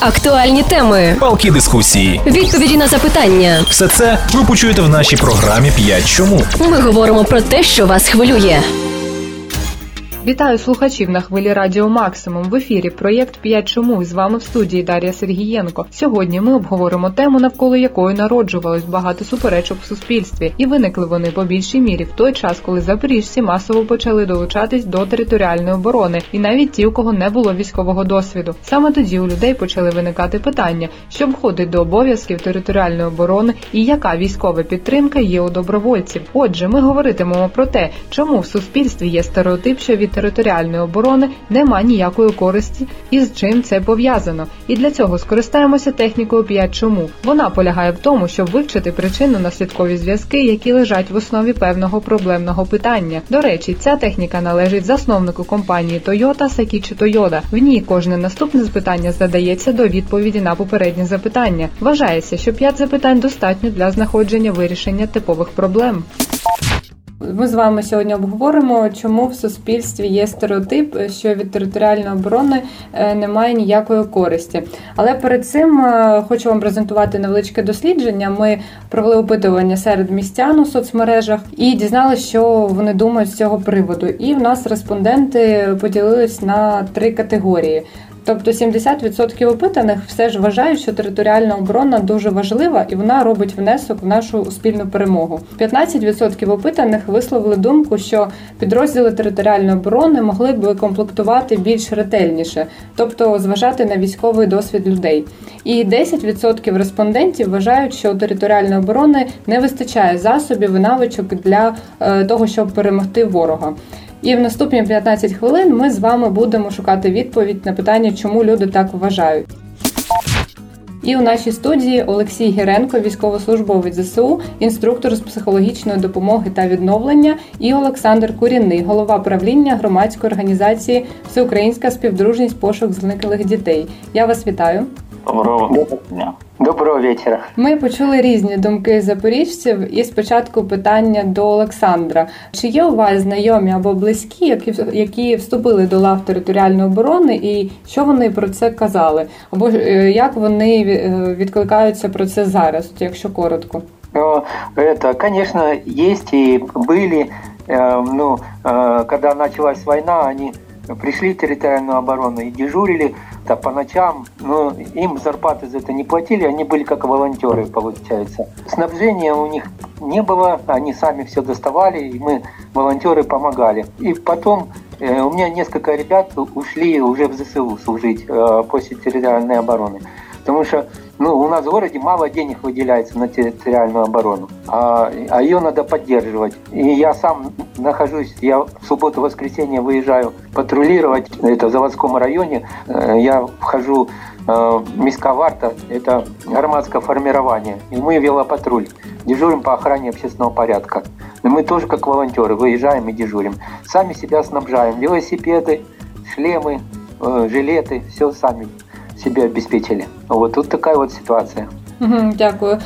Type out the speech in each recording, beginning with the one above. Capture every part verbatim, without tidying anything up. Актуальні теми, палкі дискусії, відповіді на запитання. Все це ви почуєте в нашій програмі «П'ять чому». Ми говоримо про те, що вас хвилює. Вітаю слухачів на хвилі Радіо Максимум. В ефірі проєкт «П'ять чому» і з вами в студії Дар'я Сергієнко. Сьогодні ми обговоримо тему, навколо якої народжувалось багато суперечок в суспільстві. І виникли вони по більшій мірі в той час, коли запоріжці масово почали долучатись до територіальної оборони. І навіть ті, у кого не було військового досвіду. Саме тоді у людей почали виникати питання, що входить до обов'язків територіальної оборони і яка військова підтримка є у добровольців. Отже, ми говоритимемо про те, чому в суспільстві є стереотип, що від територіальної оборони нема ніякої користі і з чим це пов'язано. І для цього скористаємося технікою «П'ять чому». Вона полягає в тому, щоб вивчити причинно-наслідкові зв'язки, які лежать в основі певного проблемного питання. До речі, ця техніка належить засновнику компанії Toyota Сакічі Тойода. В ній кожне наступне запитання задається до відповіді на попереднє запитання. Вважається, що п'ять запитань достатньо для знаходження вирішення типових проблем. Ми з вами сьогодні обговоримо, чому в суспільстві є стереотип, що від територіальної оборони немає ніякої користі. Але перед цим хочу вам презентувати невеличке дослідження. Ми провели опитування серед містян у соцмережах і дізналися, що вони думають з цього приводу. І в нас респонденти поділились на три категорії. Тобто сімдесят відсотків опитаних все ж вважають, що територіальна оборона дуже важлива і вона робить внесок в нашу спільну перемогу. п'ятнадцять відсотків опитаних висловили думку, що підрозділи територіальної оборони могли б комплектувати більш ретельніше, тобто зважати на військовий досвід людей. І десять відсотків респондентів вважають, що у територіальної оборони не вистачає засобів і навичок для того, щоб перемогти ворога. І в наступні п'ятнадцять хвилин ми з вами будемо шукати відповідь на питання, чому люди так вважають. І у нашій студії Олексій Гіренко, військовослужбовець зе се у, інструктор з психологічної допомоги та відновлення, і Олександр Курінний, голова правління громадської організації «Всеукраїнська співдружність пошук зниклих дітей». Я вас вітаю. Доброго дня. Доброго вечора. Ми почули різні думки запоріжців, і спочатку питання до Олександра. Чи є у вас знайомі або близькі, які, які вступили до лав територіальної оборони, і що вони про це казали? Або як вони відкликаються про це зараз, якщо коротко? Ну, это, конечно, есть и были. Ну, когда началась война, они пришли в территориальную оборону и дежурили по ночам, но им зарплаты за это не платили, они были как волонтеры, получается. Снабжения у них не было, они сами все доставали, и мы, волонтеры, помогали. И потом э, у меня несколько ребят ушли уже в зе се у служить э, после территориальной обороны, потому что ну, у нас в городе мало денег выделяется на территориальную оборону, а, а ее надо поддерживать. И я сам нахожусь, я в субботу-воскресенье выезжаю патрулировать, это в заводском районе, я вхожу в Міська Варта, это громадское формирование, и мы велопатруль, дежурим по охране общественного порядка. И мы тоже как волонтеры выезжаем и дежурим. Сами себя снабжаем, велосипеды, шлемы, жилеты, все сами себе обеспечили. Вот тут такая вот ситуация. Дякую.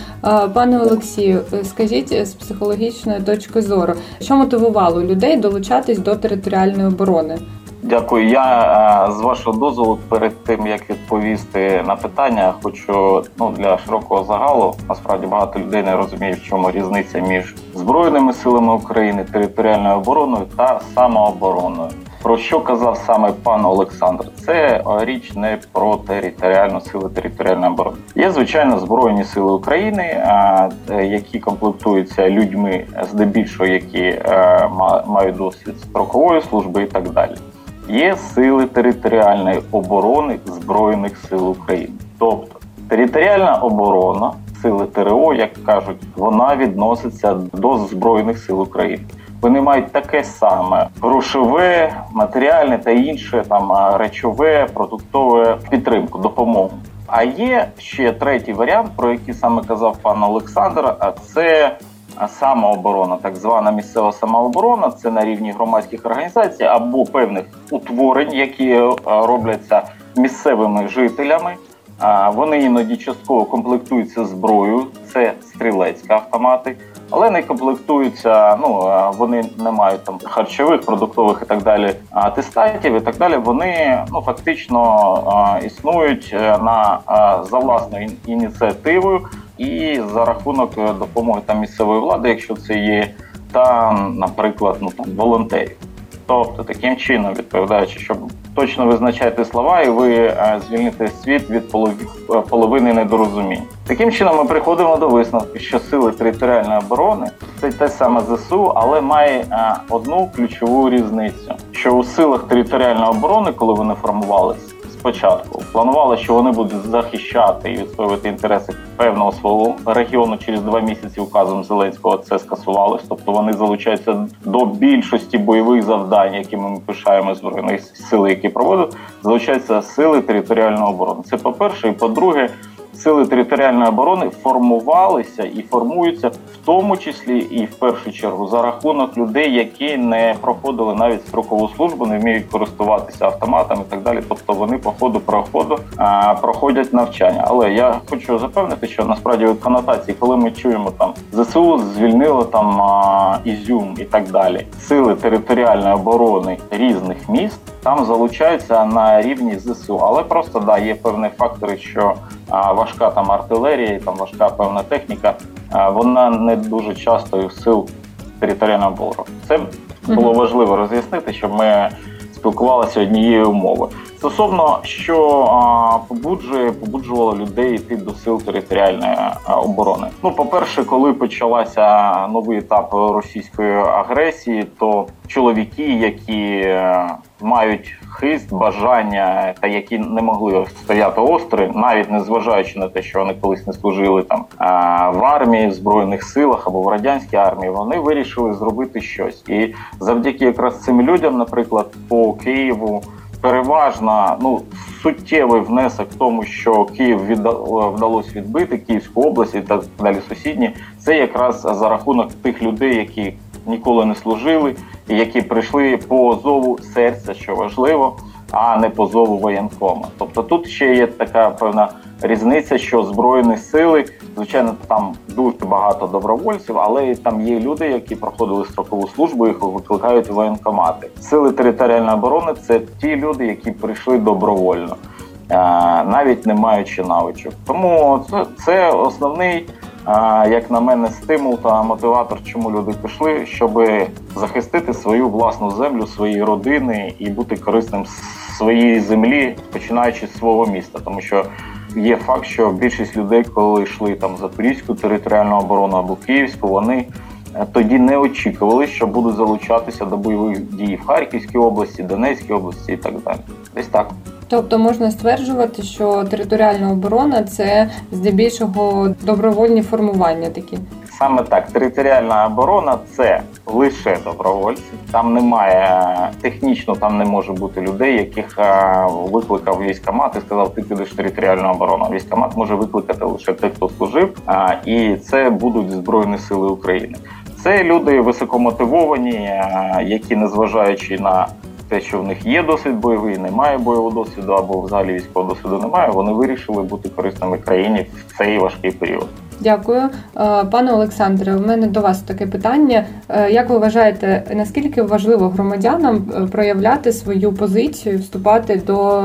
Пане Олексію, скажіть з психологічної точки зору, що мотивувало людей долучатись до територіальної оборони? Дякую. Я, з вашого дозволу, перед тим, як відповісти на питання, хочу, ну, для широкого загалу, насправді багато людей не розуміє, в чому різниця між Збройними силами України, територіальною обороною та самообороною. Про що казав саме пан Олександр? Це річ не про територіальну силу, територіальну оборону. Є, звичайно, Збройні сили України, які комплектуються людьми, здебільшого, які мають досвід строкової служби і так далі. Є сили територіальної оборони Збройних сил України. Тобто територіальна оборона, сили ТРО, як кажуть, вона відноситься до Збройних сил України. Вони мають таке саме грошове, матеріальне та інше там речове, продуктове підтримку, допомогу. А є ще третій варіант, про який саме казав пан Олександр, а це самооборона, так звана місцева самооборона, це на рівні громадських організацій або певних утворень, які робляться місцевими жителями. Вони іноді частково комплектуються зброєю, це стрілецькі автомати, але не комплектуються, ну, вони не мають там харчових, продуктових і так далі атестатів і так далі, вони, ну, фактично існують на, за власною ініціативою і за рахунок допомоги там місцевої влади, якщо це є, та, наприклад, ну, там, волонтерів. Тобто, таким чином, відповідаючи, щоб точно визначати слова, і ви звільните світ від половини недорозумінь. Таким чином, ми приходимо до висновку, що сили територіальної оборони – це те саме ЗСУ, але має одну ключову різницю. Що у силах територіальної оборони, коли вони формувалися спочатку, планували, що вони будуть захищати і відстоювати інтереси певного свого регіону. Через два місяці указом Зеленського це скасувалось. Тобто вони залучаються до більшості бойових завдань, якими ми пишаємо збройні сили, які проводять, залучаються сили територіальної оборони. Це по-перше. І по-друге, сили територіальної оборони формувалися і формуються в тому числі і в першу чергу за рахунок людей, які не проходили навіть строкову службу, не вміють користуватися автоматами і так далі. Тобто вони по ходу проходу а, проходять навчання. Але я хочу запевнити, що насправді від конотації, коли ми чуємо там ЗСУ звільнило там а, Ізюм і так далі, сили територіальної оборони різних міст там залучаються на рівні ЗСУ. Але просто да, є певні фактори, що а, важка там артилерія, там важка певна техніка, а, вона не дуже часто і в сил територіального оборону. Це було важливо роз'яснити, щоб ми спілкувалися однією умовою. Стосовно, що а, побуджує, побуджувало людей йти до сил територіальної оборони. Ну, по-перше, коли почалася новий етап російської агресії, то чоловіки, які а, мають хист, бажання та які не могли стояти остри, навіть не зважаючи на те, що вони колись не служили там в армії, в збройних силах або в радянській армії, вони вирішили зробити щось. І завдяки якраз цим людям, наприклад, по Києву переважно, ну, суттєвий внесок в тому, що Київ віддало, вдалося відбити, Київську область і так далі сусідні, це якраз за рахунок тих людей, які ніколи не служили, які прийшли по зову серця, що важливо, а не по зову воєнкома. Тобто тут ще є така певна різниця, що Збройні сили, звичайно, там дуже багато добровольців, але там є люди, які проходили строкову службу, їх викликають в воєнкомати. Сили територіальної оборони – це ті люди, які прийшли добровольно, навіть не маючи навичок. Тому це основний, як на мене, стимул та мотиватор, чому люди пішли, щоб захистити свою власну землю, свої родини і бути корисним своїй землі, починаючи з свого міста. Тому що є факт, що більшість людей, коли йшли там Запорізьку територіальну оборону або Київську, вони тоді не очікували, що будуть залучатися до бойових дій в Харківській області, Донецькій області і так далі. Десь так. Тобто можна стверджувати, що територіальна оборона – це здебільшого добровольні формування такі? Саме так. Територіальна оборона – це лише добровольці. Там немає, технічно там не може бути людей, яких викликав військкомат і сказав, ти підеш в територіальну оборону. Військкомат може викликати лише тих, хто служив, і це будуть Збройні сили України. Це люди високомотивовані, які, незважаючи на те, що в них є досвід бойовий, немає бойового досвіду або взагалі військового досвіду немає, вони вирішили бути корисними країні в цей важкий період. Дякую. Пане Олександре, у мене до вас таке питання. Як ви вважаєте, наскільки важливо громадянам проявляти свою позицію, вступати до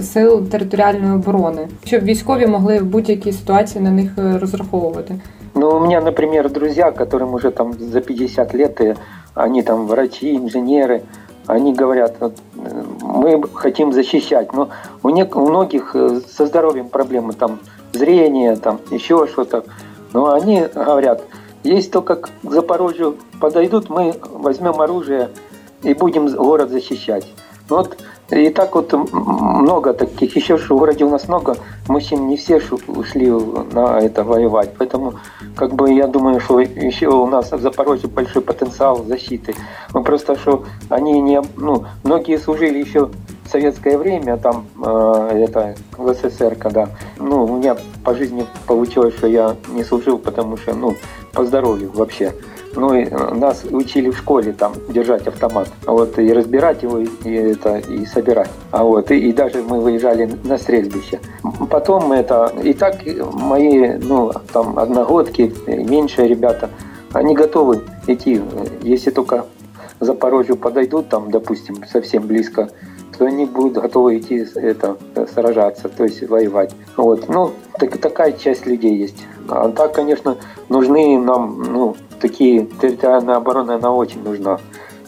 сил територіальної оборони, щоб військові могли в будь-якій ситуації на них розраховувати? Ну, у меня, например, друзья, которым уже там за пятьдесят лет, и они там врачи, инженеры, они говорят, вот, мы хотим защищать, но у, не, у многих со здоровьем проблемы, там, зрение, там, еще что-то. Но они говорят, если только к Запорожью подойдут, мы возьмем оружие и будем город защищать. Вот, и так вот много таких, еще в городе у нас много мужчин, не все ушли на это воевать, поэтому как бы я думаю, что еще у нас в Запорожье большой потенциал защиты. Мы просто, что они не, ну, многие служили еще в советское время, там, э, это, в СССР, когда, ну, у меня по жизни получилось, что я не служил, потому что, ну, по здоровью вообще. Ну, и нас учили в школе там держать автомат, вот, и разбирать его, и это, и собирать. А вот, и, и даже мы выезжали на стрельбище. Потом это, и так мои, ну, там, одногодки, меньшие ребята, Они готовы идти, если только Запорожью подойдут, там, допустим, совсем близко, то они будут готовы идти это, сражаться, то есть воевать. Вот. Ну, так, такая часть людей есть. А так, конечно, нужны нам, ну, такие, территориальная оборона, она очень нужна.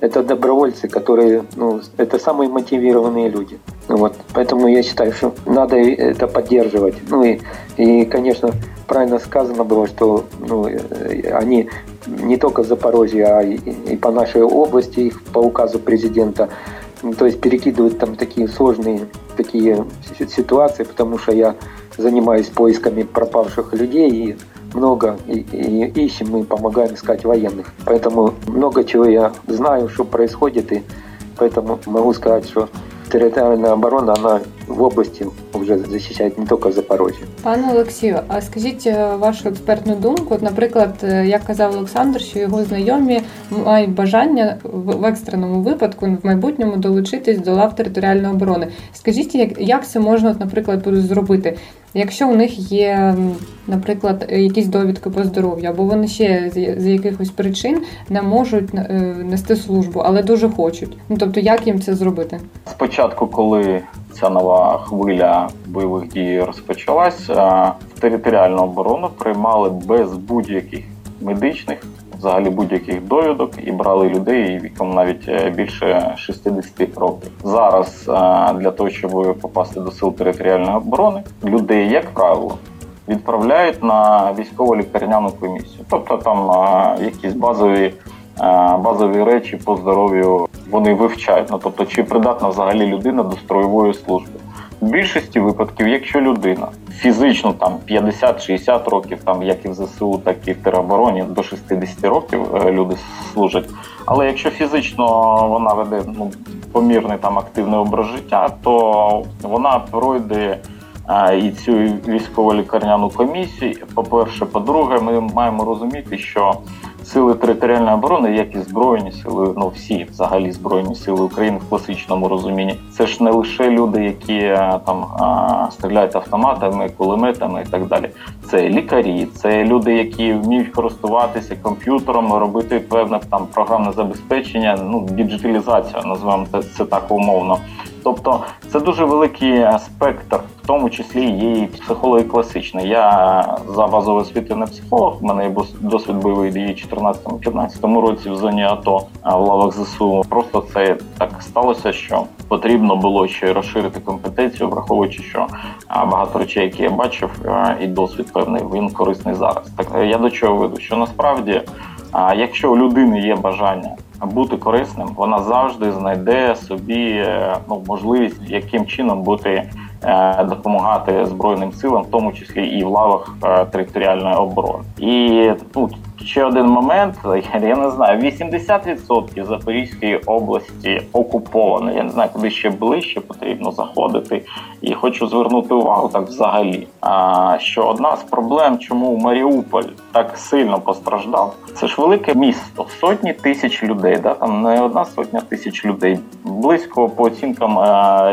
Это добровольцы, которые, ну, это самые мотивированные люди. Вот. Поэтому я считаю, что надо это поддерживать. Ну и, и конечно, правильно сказано было, что ну, они не только в Запорожье, а и, и по нашей области, их по указу президента, ну, то есть перекидывают там такие сложные такие ситуации, потому что я занимаюсь поисками пропавших людей и много и, и ищем, мы помогаем искать военных. Поэтому много чего я знаю, что происходит, и поэтому могу сказать, что територіальна оборона, вона в області вже захищає не тільки Запоріжжя. Пане Олексію, а скажіть вашу експертну думку. От, наприклад, як казав Олександр, що його знайомі мають бажання в екстреному випадку в майбутньому долучитись до лав територіальної оборони. Скажіть, як, як це можна, от, наприклад, зробити? Якщо у них є, наприклад, якісь довідки по здоров'ю, або вони ще з якихось причин не можуть нести службу, але дуже хочуть. Ну, тобто, як їм це зробити? Спочатку, коли ця нова хвиля бойових дій розпочалась, в територіальну оборону приймали без будь-яких медичних, взагалі будь-яких довідок, і брали людей віком навіть більше шістдесят років. Зараз для того, щоб попасти до сил територіальної оборони, людей, як правило, відправляють на військово-лікарняну комісію. Тобто там якісь базові, базові речі по здоров'ю вони вивчають. Ну, тобто, чи придатна взагалі людина до строєвої служби. В більшості випадків, якщо людина фізично там п'ятдесят-шістдесят років, там як і в ЗСУ, так і в теробороні, до шістдесят років люди служать. Але якщо фізично вона веде ну, помірний там активний образ життя, то вона пройде а, і цю військово-лікарняну комісію. По-перше, по-друге, ми маємо розуміти, що Сили територіальної оборони, як і Збройні сили, ну всі взагалі Збройні сили України в класичному розумінні. Це ж не лише люди, які там стріляють автоматами, кулеметами і так далі. Це лікарі, це люди, які вміють користуватися комп'ютером, робити певне там програмне забезпечення, ну діджиталізацію, називаємо це так умовно. Тобто це дуже великий спектр, в тому числі є і психологи класичні. Я за базовою освітою не психолог, в мене є досвід бойової дії в чотирнадцятому-п'ятнадцятому році в зоні АТО в лавах ЗСУ. Просто це так сталося, що потрібно було ще розширити компетенцію, враховуючи, що багато речей, які я бачив, і досвід певний, він корисний зараз. Так я до чого веду, що насправді, якщо у людини є бажання бути корисним, вона завжди знайде собі ну, можливість яким чином бути, допомагати Збройним силам, в тому числі і в лавах територіальної оборони. І тут ще один момент, я не знаю, вісімдесят відсотків Запорізької області окуповано. Я не знаю, куди ще ближче потрібно заходити. І хочу звернути увагу так взагалі, що одна з проблем, чому Маріуполь так сильно постраждав, це ж велике місто, сотні тисяч людей, да? Там не одна сотня тисяч людей, близько по оцінкам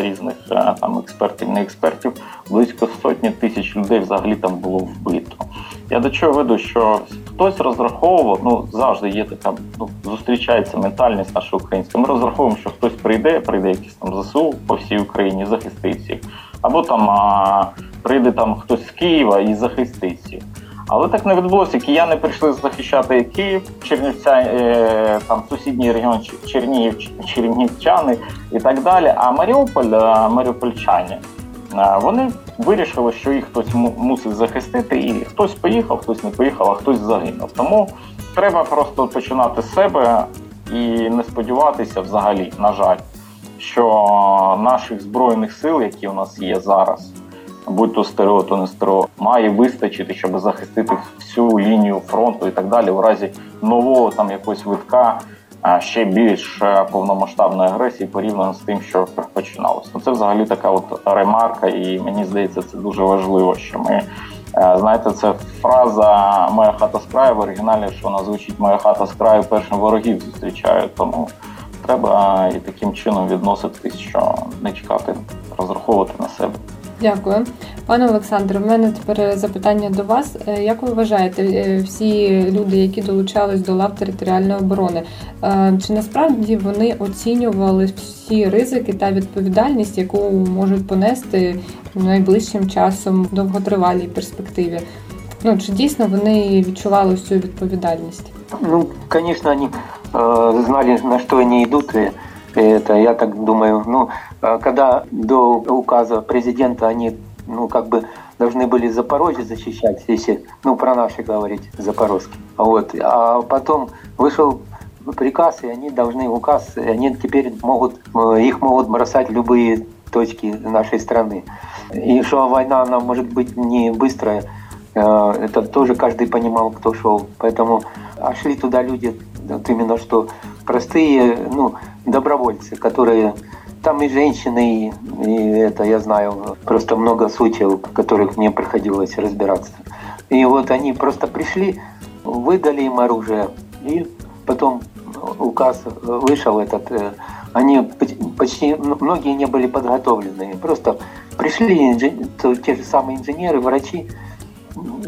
різних там експертів, не експертів, близько сотні тисяч людей взагалі там було вбито. Я до чого веду, що хтось розраховував, ну завжди є така, ну зустрічається ментальність наша українська. Ми розраховуємо, що хтось прийде, прийде якийсь там ЗСУ по всій Україні, захистить всіх. Або там а, прийде там хтось з Києва і захистить всіх. Але так не відбулося, кияни прийшли захищати Київ, Чернівця, е, там сусідній регіон Чернігів, Чернігівчани і так далі. А Маріуполь, а, маріупольчані, вони вирішили, що їх хтось мусить захистити, і хтось поїхав, хтось не поїхав, а хтось загинув. Тому треба просто починати з себе і не сподіватися взагалі, на жаль, що наших Збройних сил, які у нас є зараз, будь-то СТРО, то не СТРО, має вистачити, щоб захистити всю лінію фронту і так далі, в разі нового там якогось витка, ще більш повномасштабної агресії порівняно з тим, що починалося. Це взагалі така от ремарка, і мені здається, це дуже важливо, що ми, знаєте, це фраза «Моя хата з краю» в оригіналі, що вона звучить «Моя хата з краю першим ворогів зустрічає», тому треба і таким чином відноситись, що не чекати, розраховувати на себе. Дякую. Пане Олександре, в мене тепер запитання до вас. Як ви вважаєте, всі люди, які долучались до лав територіальної оборони, чи насправді вони оцінювали всі ризики та відповідальність, яку можуть понести найближчим часом в довготривалій перспективі? Ну, чи дійсно вони відчували всю відповідальність? Ну, конечно, они э, знали, на что они идут, и это, я так думаю. Ну, когда до указа президента они, ну, как бы должны были Запорожье защищать, если, ну, про наши говорить, запорожские. Вот, а потом вышел приказ, и они должны указ, и они теперь могут, их могут бросать в любые точки нашей страны. И что война, она может быть не быстрая, это тоже каждый понимал, кто шел. Поэтому а шли туда люди, вот именно что простые, ну, добровольцы, которые там и женщины, и, и это я знаю, просто много случаев, в которых мне приходилось разбираться. И вот они просто пришли, выдали им оружие, и потом указ вышел этот, они почти, многие не были подготовлены, просто пришли инж... те же самые инженеры, врачи,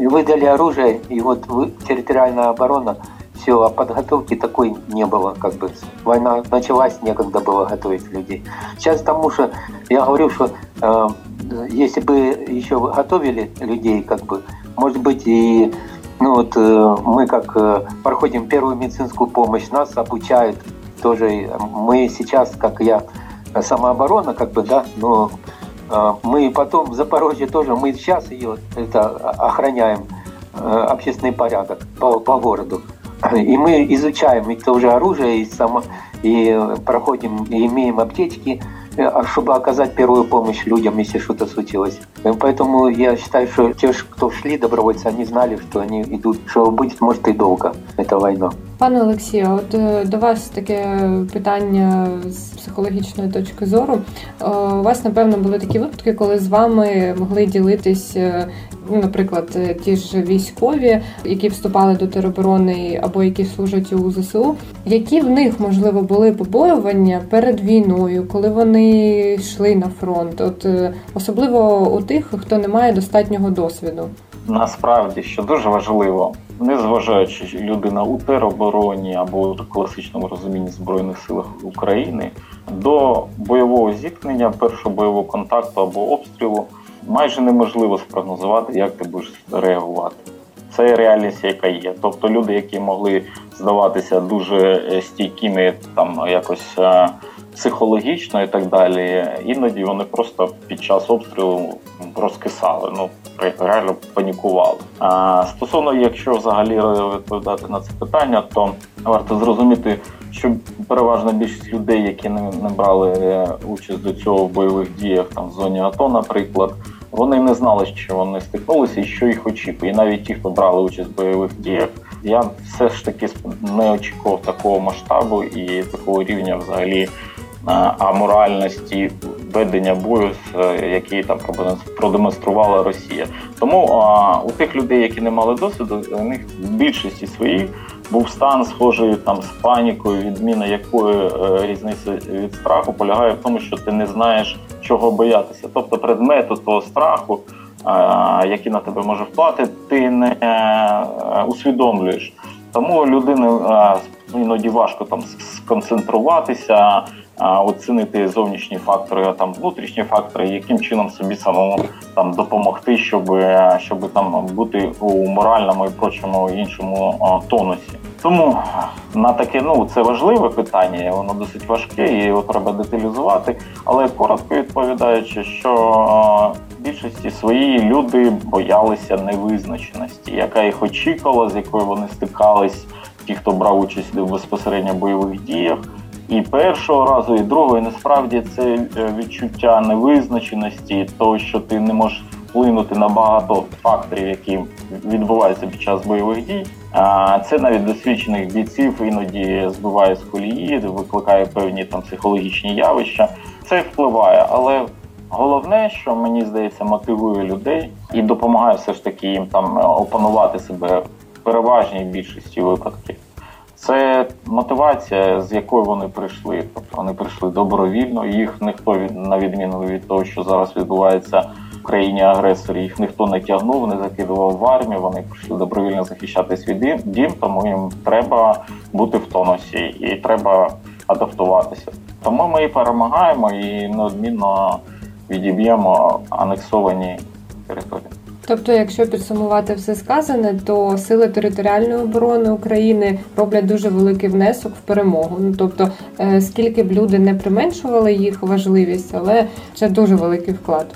выдали оружие, и вот территориальная оборона, все, а подготовки такой не было, как бы. Война началась, некогда было готовить людей. Сейчас тому же, я говорю, что э, если бы еще готовили людей, как бы, может быть, и, ну вот, э, мы как э, проходим первую медицинскую помощь, нас обучают тоже, мы сейчас, как я, самооборона, как бы, да, но... Мы потом в Запорожье тоже, мы сейчас ее это, охраняем, общественный порядок по, по городу. И мы изучаем это уже оружие, и, само, и проходим, и имеем аптечки, чтобы оказать первую помощь людям, если что-то случилось. Поэтому я считаю, что те, кто шли добровольцы, они знали, что они идут, что будет, может, и долго эта война. Пане Олексію, от до вас таке питання з психологічної точки зору. У вас, напевно, були такі випадки, коли з вами могли ділитись, наприклад, ті ж військові, які вступали до тероборони або які служать у ЗСУ. Які в них, можливо, були побоювання перед війною, коли вони йшли на фронт? От особливо у тих, хто не має достатнього досвіду. Насправді, що дуже важливо, незважаючи людина у теробороні або у класичному розумінні Збройних сил України, до бойового зіткнення, першого бойового контакту або обстрілу майже неможливо спрогнозувати, як ти будеш реагувати. Це реальність, яка є. Тобто люди, які могли здаватися дуже стійкими, там якось психологічно і так далі, іноді вони просто під час обстрілу розкисали, ну, реально панікували. А стосовно, якщо взагалі відповідати на це питання, то варто зрозуміти, що переважна більшість людей, які не брали участь до цього в бойових діях, там, в зоні АТО, наприклад, вони не знали, що вони стикнулися і що їх очікує. І навіть ті, хто брали участь в бойових діях, я все ж таки не очікував такого масштабу і такого рівня взагалі аморальності ведення бою, який там продемонструвала Росія. Тому а, у тих людей, які не мали досвіду, у них в більшості своїх був стан схожий там з панікою, відміна якої різниця від страху полягає в тому, що ти не знаєш, чого боятися. Тобто предмету того страху, а, який на тебе може впати, ти не а, усвідомлюєш. Тому людину а, іноді важко там сконцентруватися, оцінити зовнішні фактори, там внутрішні фактори, яким чином собі самому там допомогти, щоб, щоб там бути у моральному і прочому іншому а, тонусі. Тому на таке, ну, це важливе питання, воно досить важке, і його треба деталізувати. Але коротко відповідаючи, що в більшості свої люди боялися невизначеності, яка їх очікувала, з якою вони стикались, ті, хто брав участь в безпосередньо бойових діях. І першого разу, і другого, і насправді це відчуття невизначеності, того, що ти не можеш вплинути на багато факторів, які відбуваються під час бойових дій. Це навіть досвідчених бійців іноді збиває з колії, викликає певні там психологічні явища. Це впливає, але головне, що, мені здається, мотивує людей і допомагає все ж таки їм там опанувати себе в переважній більшості випадків. Це мотивація, з якою вони прийшли. Тобто вони прийшли добровільно, їх ніхто, на відміну від того, що зараз відбувається в країні-агресорі їх ніхто не тягнув, не закидував в армію, вони пішли добровільно захищати свій дім, тому їм треба бути в тонусі і треба адаптуватися. Тому ми і перемагаємо, і неодмінно відіб'ємо анексовані території. Тобто, якщо підсумувати все сказане, то Сили територіальної оборони України роблять дуже великий внесок в перемогу. Ну, тобто, скільки б люди не применшували їх важливість, але це дуже великий вклад.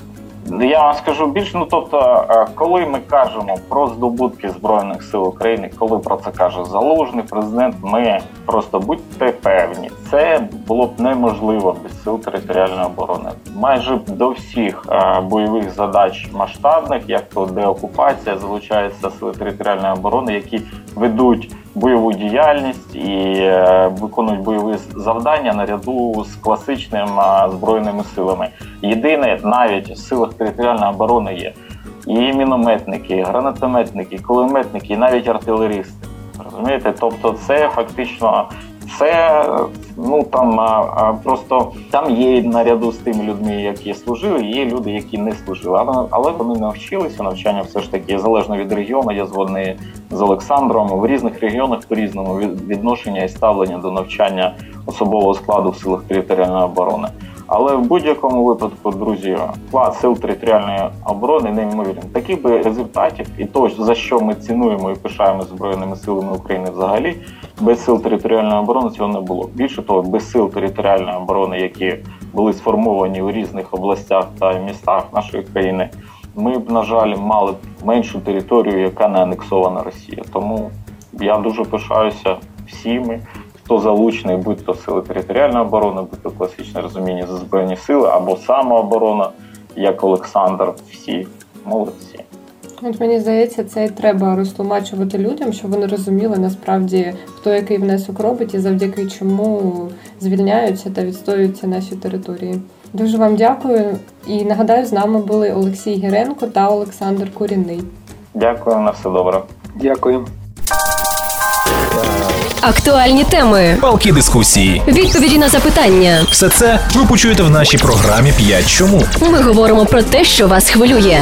Я скажу більше, ну, тобто, коли ми кажемо про здобутки Збройних сил України, коли про це каже Залужний, президент, ми просто будьте певні, це було б неможливо без Сил територіальної оборони. Майже до всіх бойових задач масштабних, як то деокупація, залучаються Сили територіальної оборони, які ведуть бойову діяльність і виконують бойові завдання наряду з класичними збройними силами. Єдине, навіть в силах територіальної оборони є і мінометники, і гранатометники, і кулеметники, і навіть артилерісти. Розумієте? Тобто це фактично, це, ну, там просто, там є наряду з тими людьми, які служили, є люди, які не служили. Але, але вони навчилися, навчання все ж таки залежно від регіону, я згодний з Олександром, в різних регіонах по-різному відношення і ставлення до навчання особового складу в силах територіальної оборони. Але в будь-якому випадку, друзі, вклад Сил територіальної оборони неймовірний. Таких би результатів і то, за що ми цінуємо і пишаємо Збройними силами України взагалі, без Сил територіальної оборони цього не було. Більше того, без Сил територіальної оборони, які були сформовані у різних областях та містах нашої країни, ми б, на жаль, мали б меншу територію, яка не анексована Росія. Тому я дуже пишаюся всіми, хто залучений, будь-то Сили територіальної оборони, будь-то класичне розуміння за Збройні сили, або самооборона, як Олександр, всі молодці. От мені здається, це і треба розтлумачувати людям, щоб вони розуміли насправді, хто який внесок робить і завдяки чому звільняються та відстоюються наші території. Дуже вам дякую і нагадаю, з нами були Олексій Гіренко та Олександр Курінний. Дякую, на все добре. Дякую. Актуальні теми, палкі дискусії, відповіді на запитання. Все це ви почуєте в нашій програмі «П'ять чому». Ми говоримо про те, що вас хвилює.